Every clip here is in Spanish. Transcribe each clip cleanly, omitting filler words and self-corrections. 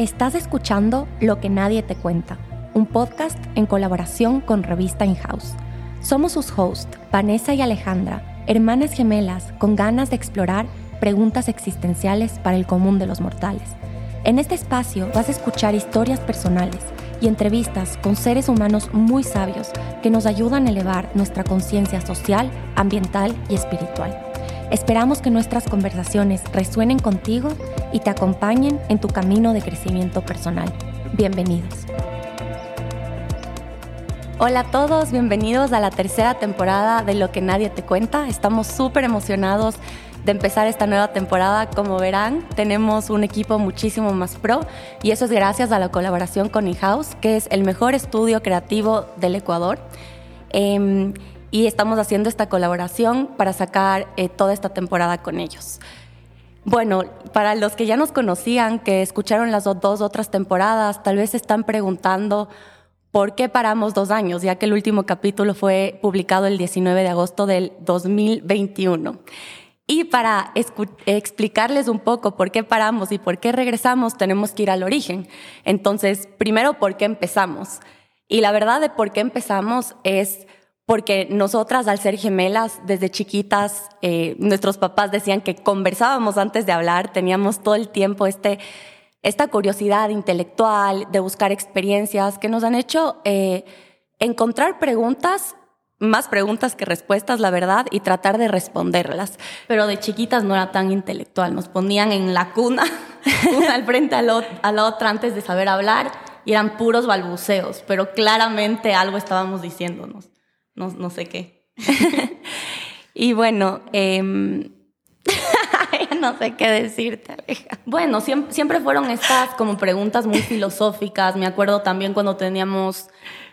Estás escuchando Lo que nadie te cuenta, un podcast en colaboración con Revista In House. Somos sus hosts, Vanessa y Alejandra, hermanas gemelas con ganas de explorar preguntas existenciales para el común de los mortales. En este espacio vas a escuchar historias personales y entrevistas con seres humanos muy sabios que nos ayudan a elevar nuestra conciencia social, ambiental y espiritual. Esperamos que nuestras conversaciones resuenen contigo y te acompañen en tu camino de crecimiento personal. Bienvenidos. Hola a todos, bienvenidos a la tercera temporada de Lo que nadie te cuenta. Estamos súper emocionados de empezar esta nueva temporada. Como verán, tenemos un equipo muchísimo más pro y eso es gracias a la colaboración con eHouse, que es el mejor estudio creativo del Ecuador. Y estamos haciendo esta colaboración para sacar toda esta temporada con ellos. Bueno, para los que ya nos conocían, que escucharon las dos otras temporadas, tal vez se están preguntando por qué paramos 2 años, ya que el último capítulo fue publicado el 19 de agosto del 2021. Y para explicarles un poco por qué paramos y por qué regresamos, tenemos que ir al origen. Entonces, primero, ¿por qué empezamos? Y la verdad de por qué empezamos es porque nosotras, al ser gemelas, desde chiquitas, nuestros papás decían que conversábamos antes de hablar, teníamos todo el tiempo esta curiosidad intelectual de buscar experiencias que nos han hecho encontrar preguntas, más preguntas que respuestas, la verdad, y tratar de responderlas. Pero de chiquitas no era tan intelectual, nos ponían en la cuna, una al frente a la otra antes de saber hablar, y eran puros balbuceos, pero claramente algo estábamos diciéndonos. No sé qué. Y bueno, no sé qué decirte, Aleja. Bueno, siempre fueron estas como preguntas muy filosóficas. Me acuerdo también cuando teníamos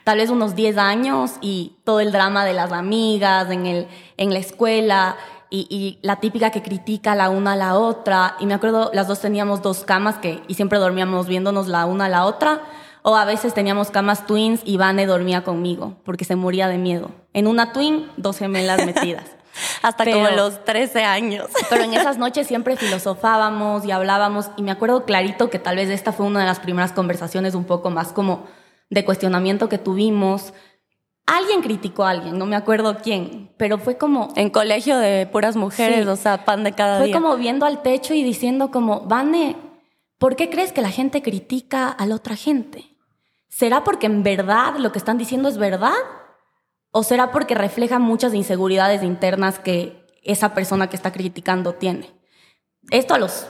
tal vez unos 10 años y todo el drama de las amigas en la escuela y la típica que critica la una a la otra. Y me acuerdo, las dos teníamos 2 camas y siempre dormíamos viéndonos la una a la otra. O a veces teníamos camas twins y Vane dormía conmigo porque se moría de miedo. En una twin, 2 gemelas metidas. Como los 13 años. Pero en esas noches siempre filosofábamos y hablábamos. Y me acuerdo clarito que tal vez esta fue una de las primeras conversaciones un poco más como de cuestionamiento que tuvimos. Alguien criticó a alguien, no me acuerdo quién, pero fue como... En colegio de puras mujeres, sí, o sea, pan de cada día. Fue como viendo al techo y diciendo como, Vane, ¿por qué crees que la gente critica a la otra gente? ¿Será porque en verdad lo que están diciendo es verdad? ¿O será porque refleja muchas inseguridades internas que esa persona que está criticando tiene? Esto a los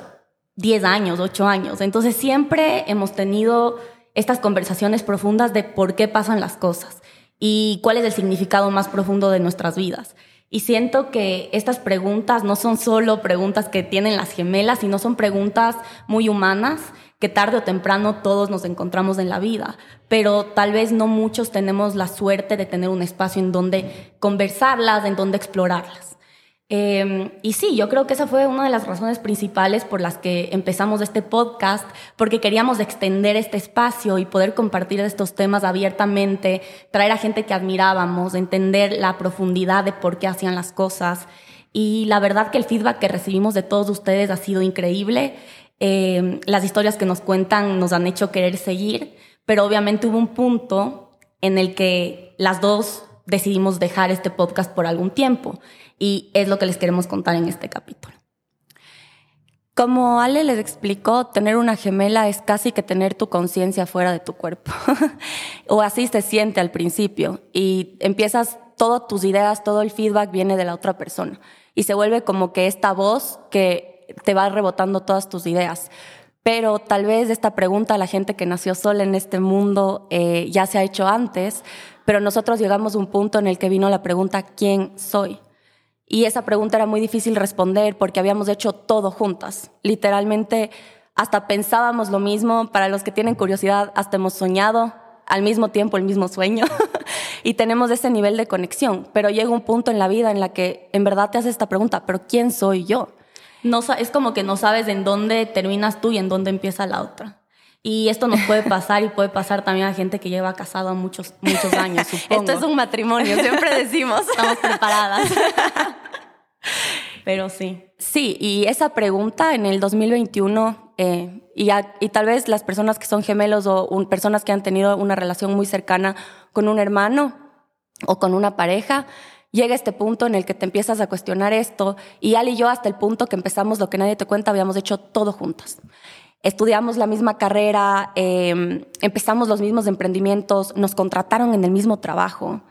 10 años, 8 años. Entonces siempre hemos tenido estas conversaciones profundas de por qué pasan las cosas y cuál es el significado más profundo de nuestras vidas. Y siento que estas preguntas no son solo preguntas que tienen las gemelas, sino son preguntas muy humanas que tarde o temprano todos nos encontramos en la vida, pero tal vez no muchos tenemos la suerte de tener un espacio en donde conversarlas, en donde explorarlas. Y sí, yo creo que esa fue una de las razones principales por las que empezamos este podcast, porque queríamos extender este espacio y poder compartir estos temas abiertamente, traer a gente que admirábamos, entender la profundidad de por qué hacían las cosas. Y la verdad que el feedback que recibimos de todos ustedes ha sido increíble. Las historias que nos cuentan nos han hecho querer seguir, pero obviamente hubo un punto en el que las dos decidimos dejar este podcast por algún tiempo y es lo que les queremos contar en este capítulo. Como Ale les explicó, tener una gemela es casi que tener tu conciencia fuera de tu cuerpo o así se siente al principio y empiezas, todas tus ideas, todo el feedback viene de la otra persona y se vuelve como que esta voz que te va rebotando todas tus ideas. Pero tal vez esta pregunta a la gente que nació sola en este mundo ya se ha hecho antes, pero nosotros llegamos a un punto en el que vino la pregunta ¿quién soy? Y esa pregunta era muy difícil responder porque habíamos hecho todo juntas. Literalmente hasta pensábamos lo mismo. Para los que tienen curiosidad, hasta hemos soñado al mismo tiempo el mismo sueño y tenemos ese nivel de conexión. Pero llega un punto en la vida en la que en verdad te haces esta pregunta, ¿pero quién soy yo? No, es como que no sabes en dónde terminas tú y en dónde empieza la otra. Y esto nos puede pasar y puede pasar también a gente que lleva casada muchos años, supongo. Esto es un matrimonio, siempre decimos. Estamos preparadas. pero sí. Sí, y esa pregunta en el 2021, y tal vez las personas que son gemelos o personas que han tenido una relación muy cercana con un hermano o con una pareja, llega este punto en el que te empiezas a cuestionar esto. Y Ale y yo, hasta el punto que empezamos Lo que nadie te cuenta, habíamos hecho todo juntas. Estudiamos la misma carrera, empezamos los mismos emprendimientos, nos contrataron en el mismo trabajo.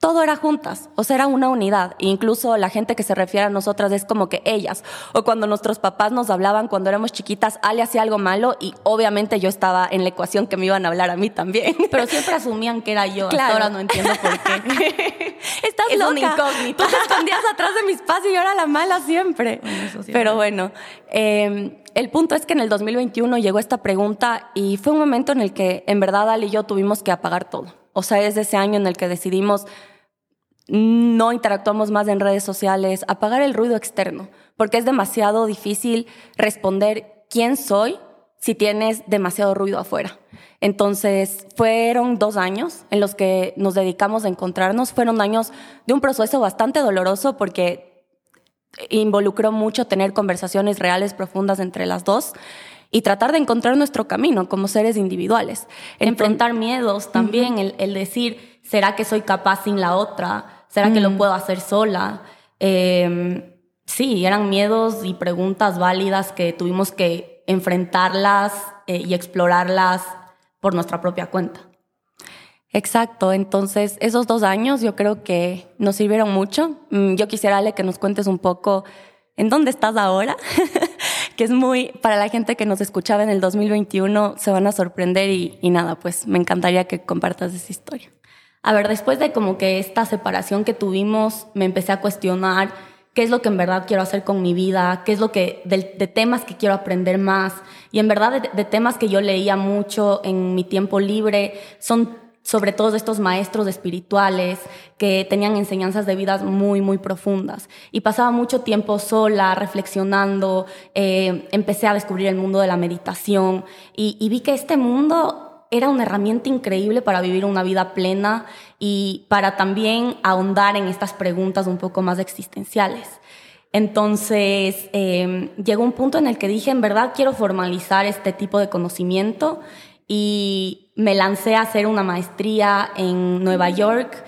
Todo era juntas, o sea, era una unidad. E incluso la gente que se refiere a nosotras es como que ellas. O cuando nuestros papás nos hablaban cuando éramos chiquitas, Ale hacía algo malo y obviamente yo estaba en la ecuación que me iban a hablar a mí también. Pero siempre asumían que era yo. Claro. Hasta ahora no entiendo por qué. Estás es loca. Es un incógnito. Tú te escondías atrás de mis pasos y yo era la mala siempre. Bueno, siempre. Pero bueno, el punto es que en el 2021 llegó esta pregunta y fue un momento en el que en verdad Ale y yo tuvimos que apagar todo. O sea, es ese año en el que decidimos no interactuamos más en redes sociales, apagar el ruido externo, porque es demasiado difícil responder quién soy si tienes demasiado ruido afuera. Entonces, fueron 2 años en los que nos dedicamos a encontrarnos. Fueron años de un proceso bastante doloroso porque involucró mucho tener conversaciones reales, profundas entre las dos. Y tratar de encontrar nuestro camino como seres individuales. Enfrentar miedos también, el decir, ¿será que soy capaz sin la otra? ¿Será que lo puedo hacer sola? Sí, eran miedos y preguntas válidas que tuvimos que enfrentarlas y explorarlas por nuestra propia cuenta. Exacto, entonces esos 2 años yo creo que nos sirvieron mucho. Yo quisiera, Ale, que nos cuentes un poco en dónde estás ahora. Que es muy, para la gente que nos escuchaba en el 2021, se van a sorprender y nada, pues me encantaría que compartas esa historia. A ver, después de como que esta separación que tuvimos, me empecé a cuestionar qué es lo que en verdad quiero hacer con mi vida, qué es lo que, de temas que quiero aprender más. Y en verdad de temas que yo leía mucho en mi tiempo libre, son sobre todo estos maestros espirituales que tenían enseñanzas de vidas muy, muy profundas. Y pasaba mucho tiempo sola, reflexionando, empecé a descubrir el mundo de la meditación y vi que este mundo era una herramienta increíble para vivir una vida plena y para también ahondar en estas preguntas un poco más existenciales. Entonces, llegó un punto en el que dije, en verdad quiero formalizar este tipo de conocimiento y me lancé a hacer una maestría en Nueva York.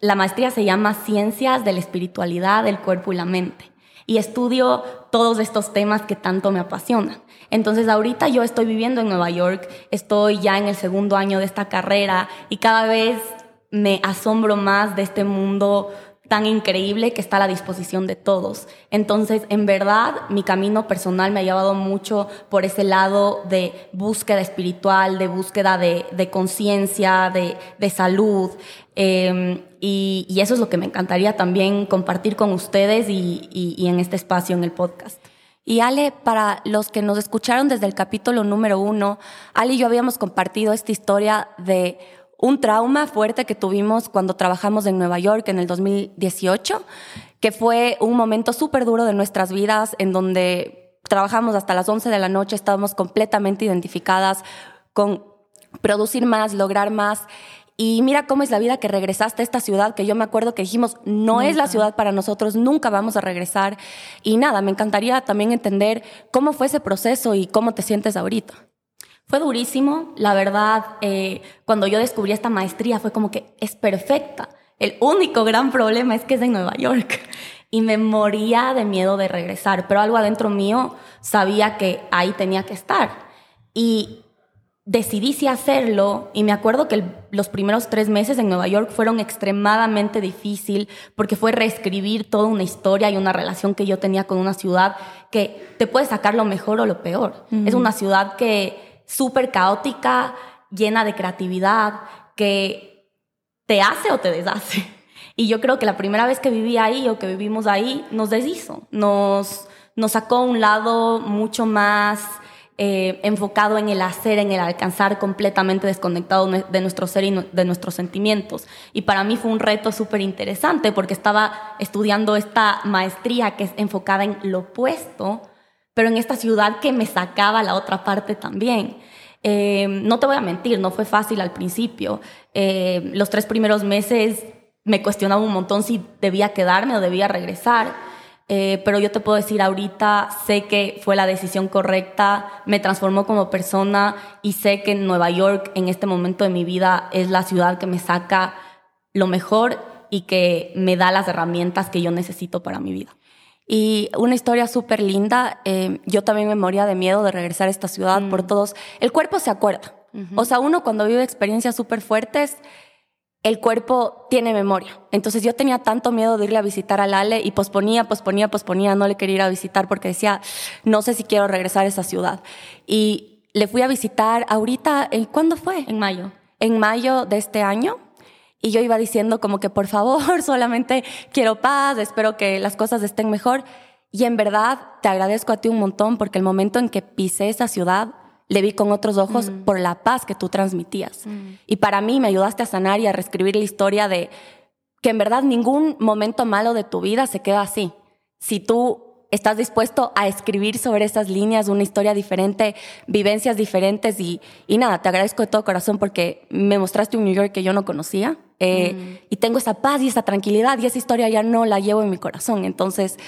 La maestría se llama Ciencias de la Espiritualidad del Cuerpo y la Mente. Y estudio todos estos temas que tanto me apasionan. Entonces, ahorita yo estoy viviendo en Nueva York, estoy ya en el 2º año de esta carrera y cada vez me asombro más de este mundo tan increíble que está a la disposición de todos. Entonces, en verdad, mi camino personal me ha llevado mucho por ese lado de búsqueda espiritual, de búsqueda de conciencia, de salud. Y eso es lo que me encantaría también compartir con ustedes y en este espacio, en el podcast. Y Ale, para los que nos escucharon desde el capítulo número 1, Ale y yo habíamos compartido esta historia de un trauma fuerte que tuvimos cuando trabajamos en Nueva York en el 2018, que fue un momento súper duro de nuestras vidas, en donde trabajamos hasta las 11 de la noche, estábamos completamente identificadas con producir más, lograr más. Y mira cómo es la vida, que regresaste a esta ciudad, que yo me acuerdo que dijimos, no es la ciudad para nosotros, nunca vamos a regresar. Y nada, me encantaría también entender cómo fue ese proceso y cómo te sientes ahorita. Fue durísimo, la verdad, cuando yo descubrí esta maestría fue como que es perfecta. El único gran problema es que es en Nueva York y me moría de miedo de regresar, pero algo adentro mío sabía que ahí tenía que estar y decidí sí hacerlo. Y me acuerdo que los primeros 3 meses en Nueva York fueron extremadamente difícil porque fue reescribir toda una historia y una relación que yo tenía con una ciudad que te puede sacar lo mejor o lo peor. Es una ciudad que súper caótica, llena de creatividad, que te hace o te deshace. Y yo creo que la primera vez que viví ahí o que vivimos ahí nos deshizo, nos sacó a un lado mucho más enfocado en el hacer, en el alcanzar, completamente desconectado de nuestro ser y de nuestros sentimientos. Y para mí fue un reto súper interesante porque estaba estudiando esta maestría que es enfocada en lo opuesto, pero en esta ciudad que me sacaba la otra parte también. No te voy a mentir, no fue fácil al principio. Los 3 primeros meses me cuestionaba un montón si debía quedarme o debía regresar. Pero yo te puedo decir ahorita, sé que fue la decisión correcta, me transformó como persona y sé que Nueva York en este momento de mi vida es la ciudad que me saca lo mejor y que me da las herramientas que yo necesito para mi vida. Y una historia súper linda, yo también me moría de miedo de regresar a esta ciudad por todos. El cuerpo se acuerda. O sea, uno cuando vive experiencias súper fuertes, el cuerpo tiene memoria. Entonces yo tenía tanto miedo de irle a visitar al Ale y posponía, no le quería ir a visitar porque decía, no sé si quiero regresar a esa ciudad. Y le fui a visitar ahorita, ¿cuándo fue? En mayo de este año. Y yo iba diciendo como que por favor, solamente quiero paz, espero que las cosas estén mejor. Y en verdad te agradezco a ti un montón porque el momento en que pisé esa ciudad, le vi con otros ojos por la paz que tú transmitías. Y para mí me ayudaste a sanar y a reescribir la historia de que en verdad ningún momento malo de tu vida se queda así. Si tú estás dispuesto a escribir sobre esas líneas, una historia diferente, vivencias diferentes y nada, te agradezco de todo corazón porque me mostraste un New York que yo no conocía. Y tengo esa paz y esa tranquilidad y esa historia ya no la llevo en mi corazón. Entonces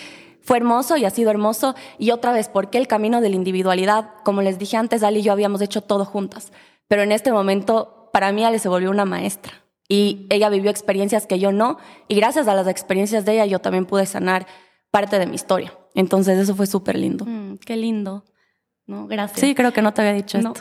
fue hermoso y ha sido hermoso. Y otra vez, porque el camino de la individualidad, como les dije antes, Ale y yo habíamos hecho todo juntas. Pero en este momento, para mí, Ale se volvió una maestra. Y ella vivió experiencias que yo no. Y gracias a las experiencias de ella, yo también pude sanar parte de mi historia. Entonces, eso fue súper lindo. Qué lindo. No, gracias. Sí, creo que no te había dicho esto.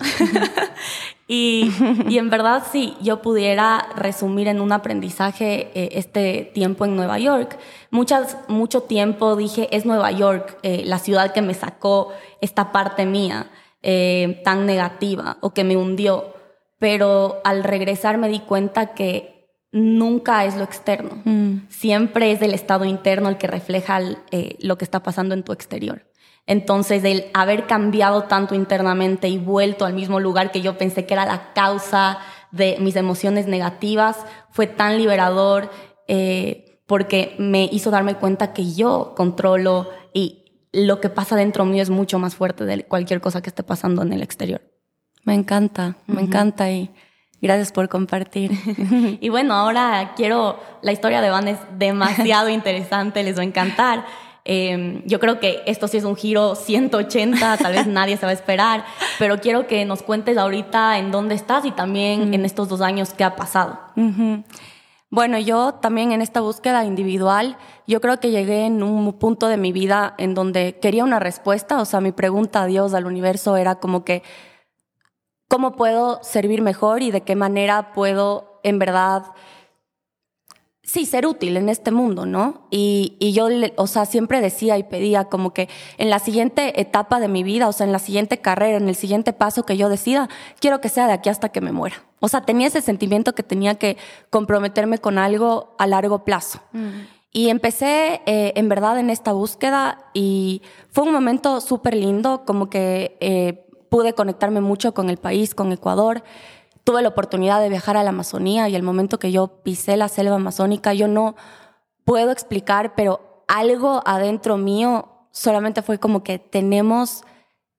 Y en verdad, sí, yo pudiera resumir en un aprendizaje este tiempo en Nueva York. Mucho tiempo dije, es Nueva York, la ciudad que me sacó esta parte mía tan negativa o que me hundió. Pero al regresar me di cuenta que nunca es lo externo. Siempre es el estado interno el que refleja lo que está pasando en tu exterior. Entonces, el haber cambiado tanto internamente y vuelto al mismo lugar que yo pensé que era la causa de mis emociones negativas fue tan liberador porque me hizo darme cuenta que yo controlo y lo que pasa dentro mío es mucho más fuerte de cualquier cosa que esté pasando en el exterior. Me encanta, me encanta y gracias por compartir. Y bueno, ahora la historia de Van es demasiado interesante, les va a encantar. Yo creo que esto sí es un giro 180, tal vez nadie se va a esperar, pero quiero que nos cuentes ahorita en dónde estás y también en estos 2 años qué ha pasado. Bueno, yo también en esta búsqueda individual, yo creo que llegué en un punto de mi vida en donde quería una respuesta, o sea, mi pregunta a Dios, al universo, era como que, ¿cómo puedo servir mejor y de qué manera puedo en verdad sí, ser útil en este mundo, ¿no? Y yo, o sea, siempre decía y pedía como que en la siguiente etapa de mi vida, o sea, en la siguiente carrera, en el siguiente paso que yo decida, quiero que sea de aquí hasta que me muera. O sea, tenía ese sentimiento que tenía que comprometerme con algo a largo plazo. Y empecé, en verdad, en esta búsqueda y fue un momento súper lindo, como que pude conectarme mucho con el país, con Ecuador. Tuve la oportunidad de viajar a la Amazonía y el momento que yo pisé la selva amazónica, yo no puedo explicar, pero algo adentro mío solamente fue como que tenemos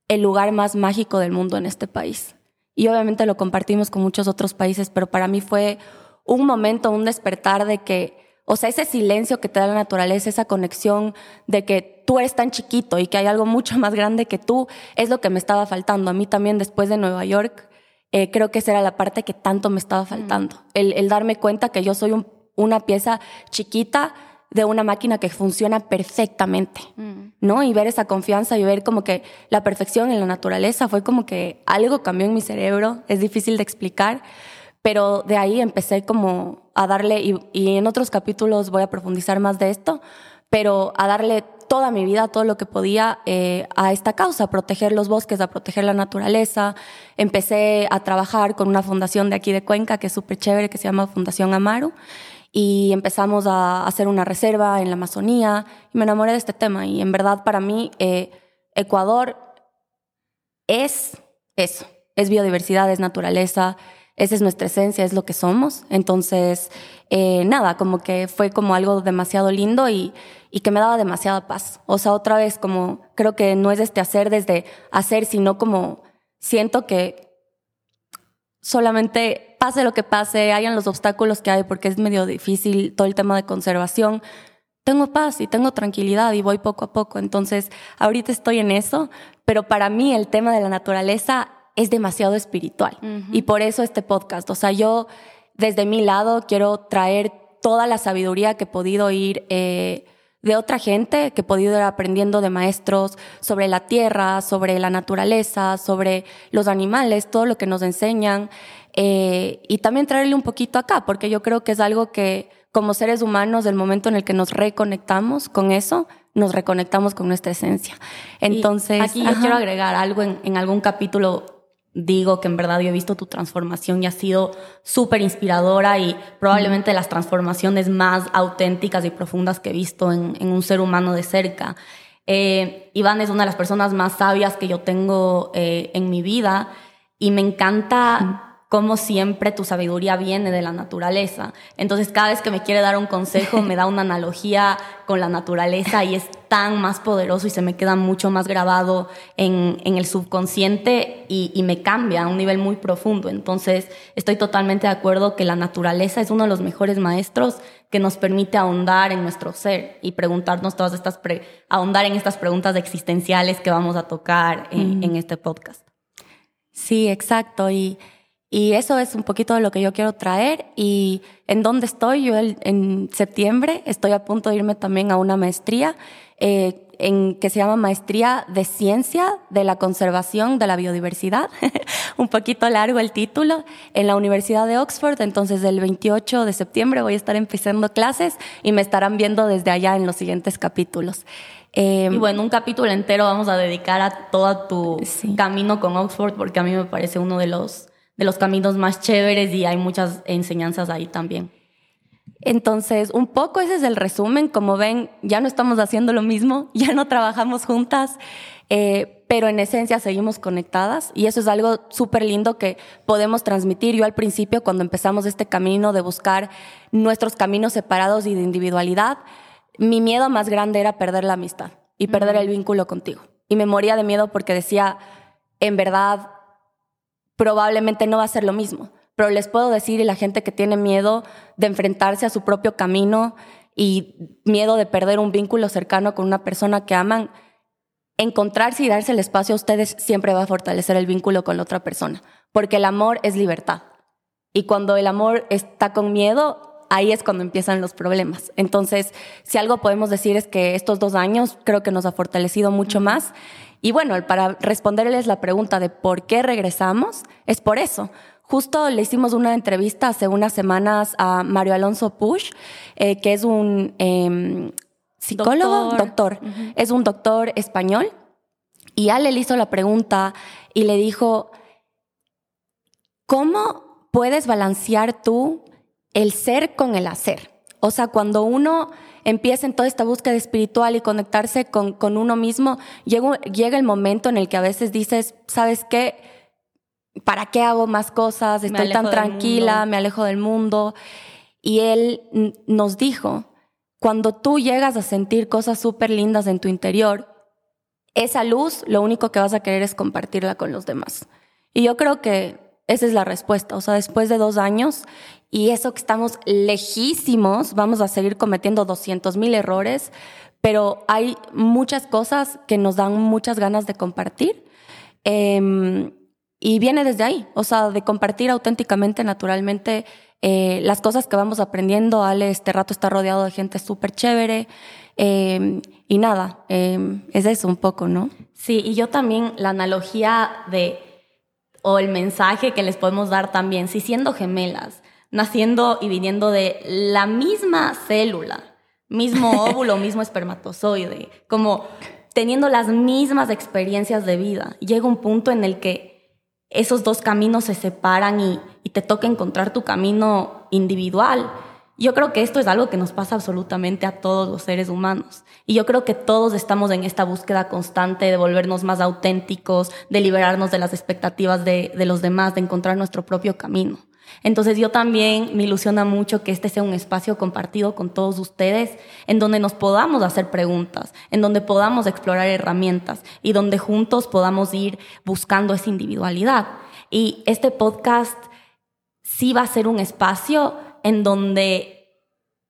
el lugar más mágico del mundo en este país. Y obviamente lo compartimos con muchos otros países, pero para mí fue un momento, un despertar de que, o sea, ese silencio que te da la naturaleza, esa conexión de que tú eres tan chiquito y que hay algo mucho más grande que tú, es lo que me estaba faltando. A mí también después de Nueva York, creo que esa era la parte que tanto me estaba faltando. El darme cuenta que yo soy una pieza chiquita de una máquina que funciona perfectamente, ¿no? Y ver esa confianza y ver como que la perfección en la naturaleza fue como que algo cambió en mi cerebro. Es difícil de explicar, pero de ahí empecé como a darle, y en otros capítulos voy a profundizar más de esto, pero a darle toda mi vida, todo lo que podía a esta causa, a proteger los bosques, a proteger la naturaleza. Empecé a trabajar con una fundación de aquí de Cuenca que es súper chévere, que se llama Fundación Amaru, y empezamos a hacer una reserva en la Amazonía y me enamoré de este tema. Y en verdad para mí Ecuador es eso, es biodiversidad, es naturaleza, esa es nuestra esencia, es lo que somos. Entonces, nada, como que fue como algo demasiado lindo y que me daba demasiada paz. O sea, otra vez, como creo que no es hacer desde hacer, sino como siento que solamente pase lo que pase, hayan los obstáculos que hay, porque es medio difícil todo el tema de conservación. tengo paz y tengo tranquilidad y voy poco a poco. Entonces, ahorita estoy en eso, pero para mí el tema de la naturaleza es demasiado espiritual. Uh-huh. Y por eso este podcast. O sea, yo desde mi lado quiero traer toda la sabiduría que he podido ir de otra gente, que he podido ir aprendiendo de maestros sobre la tierra, sobre la naturaleza, sobre los animales, todo lo que nos enseñan. Y también traerle un poquito acá, porque yo creo que es algo que como seres humanos, el momento en el que nos reconectamos con eso, nos reconectamos con nuestra esencia. Entonces, y aquí yo quiero agregar algo. En algún capítulo digo que en verdad yo he visto tu transformación y ha sido súper inspiradora y probablemente las transformaciones más auténticas y profundas que he visto en un ser humano de cerca. Iván es una de las personas más sabias que yo tengo en mi vida y me encanta... Como siempre, tu sabiduría viene de la naturaleza. Entonces, cada vez que me quiere dar un consejo, me da una analogía con la naturaleza y es tan más poderoso y se me queda mucho más grabado en el subconsciente y me cambia a un nivel muy profundo. Entonces, estoy totalmente de acuerdo que la naturaleza es uno de los mejores maestros que nos permite ahondar en nuestro ser y preguntarnos todas estas ahondar en estas preguntas existenciales que vamos a tocar en este podcast. Sí, exacto. Y eso es un poquito de lo que yo quiero traer. Y en dónde estoy, yo en septiembre estoy a punto de irme también a una maestría que se llama Maestría de Ciencia de la Conservación de la Biodiversidad. Un poquito largo el título, en la Universidad de Oxford. Entonces, el 28 de septiembre voy a estar empezando clases y me estarán viendo desde allá en los siguientes capítulos. Y bueno, un capítulo entero vamos a dedicar a todo tu camino con Oxford, porque a mí me parece uno de los caminos más chéveres y hay muchas enseñanzas ahí también. Entonces, un poco ese es el resumen. Como ven, ya no estamos haciendo lo mismo, ya no trabajamos juntas, pero en esencia seguimos conectadas y eso es algo súper lindo que podemos transmitir. Yo al principio, cuando empezamos este camino de buscar nuestros caminos separados y de individualidad, mi miedo más grande era perder la amistad y perder el vínculo contigo. Y me moría de miedo porque decía, en verdad... probablemente no va a ser lo mismo, pero les puedo decir y la gente que tiene miedo de enfrentarse a su propio camino y miedo de perder un vínculo cercano con una persona que aman, encontrarse y darse el espacio a ustedes siempre va a fortalecer el vínculo con la otra persona, porque el amor es libertad y cuando el amor está con miedo, ahí es cuando empiezan los problemas. Entonces, si algo podemos decir es que estos 2 años creo que nos ha fortalecido mucho más. Y bueno, para responderles la pregunta de por qué regresamos, es por eso. Justo le hicimos una entrevista hace unas semanas a Mario Alonso Puig, que es un psicólogo, doctor. Uh-huh. Es un doctor español. Y a él le hizo la pregunta y le dijo, ¿cómo puedes balancear tú el ser con el hacer? O sea, cuando uno empieza en toda esta búsqueda espiritual y conectarse con uno mismo, llega el momento en el que a veces dices, ¿sabes qué? ¿Para qué hago más cosas? Estoy tan tranquila, me alejo del mundo. Y él nos dijo, cuando tú llegas a sentir cosas súper lindas en tu interior, esa luz lo único que vas a querer es compartirla con los demás. Y yo creo que esa es la respuesta. O sea, después de 2 años... y eso que estamos lejísimos, vamos a seguir cometiendo 200,000 errores, pero hay muchas cosas que nos dan muchas ganas de compartir. Y viene desde ahí, o sea, de compartir auténticamente, naturalmente, las cosas que vamos aprendiendo. Ale, este rato está rodeado de gente súper chévere. Y nada, es eso un poco, ¿no? Sí, y yo también la analogía o el mensaje que les podemos dar también, si siendo gemelas, naciendo y viniendo de la misma célula, mismo óvulo, mismo espermatozoide, como teniendo las mismas experiencias de vida. Llega un punto en el que esos 2 caminos se separan y te toca encontrar tu camino individual. Yo creo que esto es algo que nos pasa absolutamente a todos los seres humanos. Y yo creo que todos estamos en esta búsqueda constante de volvernos más auténticos, de liberarnos de las expectativas de los demás, de encontrar nuestro propio camino. Entonces yo también me ilusiona mucho que este sea un espacio compartido con todos ustedes, en donde nos podamos hacer preguntas, en donde podamos explorar herramientas y donde juntos podamos ir buscando esa individualidad. Y este podcast sí va a ser un espacio en donde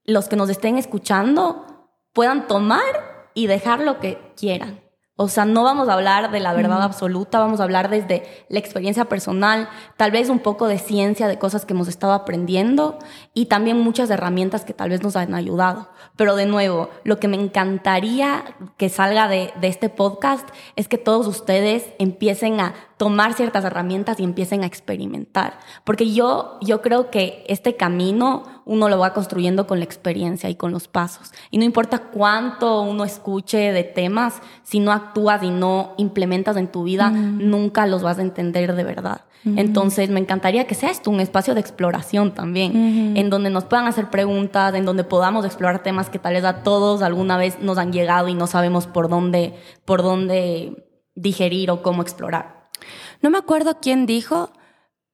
los que nos estén escuchando puedan tomar y dejar lo que quieran. O sea, no vamos a hablar de la verdad absoluta, vamos a hablar desde la experiencia personal, tal vez un poco de ciencia, de cosas que hemos estado aprendiendo y también muchas herramientas que tal vez nos han ayudado. Pero de nuevo, lo que me encantaría que salga de este podcast es que todos ustedes empiecen a tomar ciertas herramientas y empiecen a experimentar. Porque yo creo que este camino uno lo va construyendo con la experiencia y con los pasos. Y no importa cuánto uno escuche de temas, si no actúas y no implementas en tu vida, nunca los vas a entender de verdad. Entonces, me encantaría que sea esto un espacio de exploración también, en donde nos puedan hacer preguntas, en donde podamos explorar temas que tal vez a todos alguna vez nos han llegado y no sabemos por dónde digerir o cómo explorar. No me acuerdo quién dijo,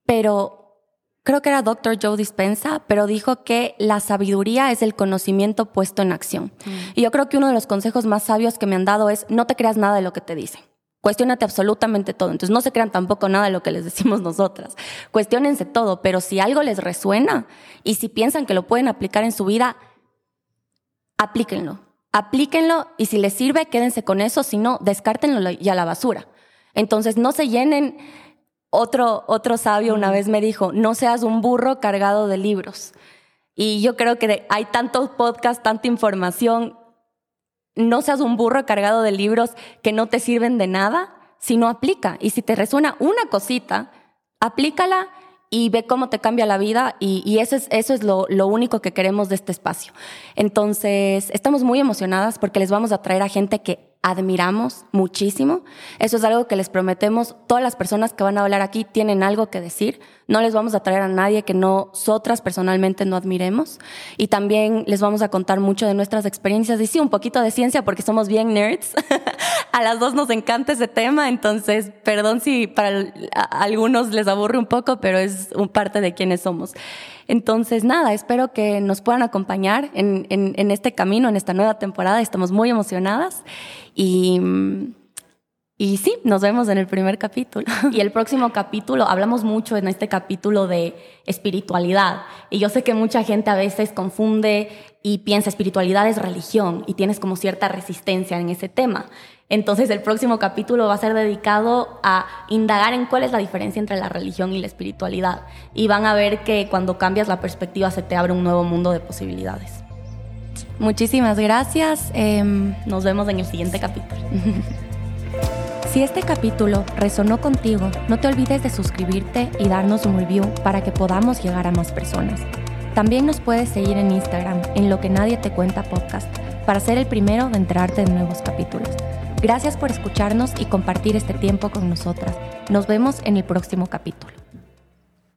pero creo que era Dr. Joe Dispenza, pero dijo que la sabiduría es el conocimiento puesto en acción. Y yo creo que uno de los consejos más sabios que me han dado es no te creas nada de lo que te dicen. Cuestiónate absolutamente todo. Entonces, no se crean tampoco nada de lo que les decimos nosotras. Cuestiónense todo, pero si algo les resuena y si piensan que lo pueden aplicar en su vida, aplíquenlo. Aplíquenlo y si les sirve, quédense con eso. Si no, descártenlo y a la basura. Entonces, no se llenen. Otro sabio una vez me dijo, no seas un burro cargado de libros. Y yo creo que hay tantos podcasts, tanta información. No seas un burro cargado de libros que no te sirven de nada, sino aplica. Y si te resuena una cosita, aplícala y ve cómo te cambia la vida. Y eso es lo único que queremos de este espacio. Entonces, estamos muy emocionadas porque les vamos a traer a gente que admiramos muchísimo. Eso es algo que les prometemos. Todas las personas que van a hablar aquí tienen algo que decir. No les vamos a traer a nadie que nosotras personalmente no admiremos. Y también les vamos a contar mucho de nuestras experiencias. Y sí, un poquito de ciencia porque somos bien nerds. A las dos nos encanta ese tema. Entonces, perdón si para algunos les aburre un poco, pero es un parte de quienes somos. Entonces, nada, espero que nos puedan acompañar en este camino, en esta nueva temporada. Estamos muy emocionadas. Y sí, nos vemos en el primer capítulo. Y el próximo capítulo, hablamos mucho en este capítulo de espiritualidad. Y yo sé que mucha gente a veces confunde y piensa espiritualidad es religión y tienes como cierta resistencia en ese tema. Entonces, el próximo capítulo va a ser dedicado a indagar en cuál es la diferencia entre la religión y la espiritualidad. Y van a ver que cuando cambias la perspectiva se te abre un nuevo mundo de posibilidades. Muchísimas gracias. Nos vemos en el siguiente capítulo. Si este capítulo resonó contigo, no te olvides de suscribirte y darnos un review para que podamos llegar a más personas. También nos puedes seguir en Instagram, en Lo que nadie te cuenta podcast, para ser el primero de enterarte de nuevos capítulos. Gracias por escucharnos y compartir este tiempo con nosotras. Nos vemos en el próximo capítulo.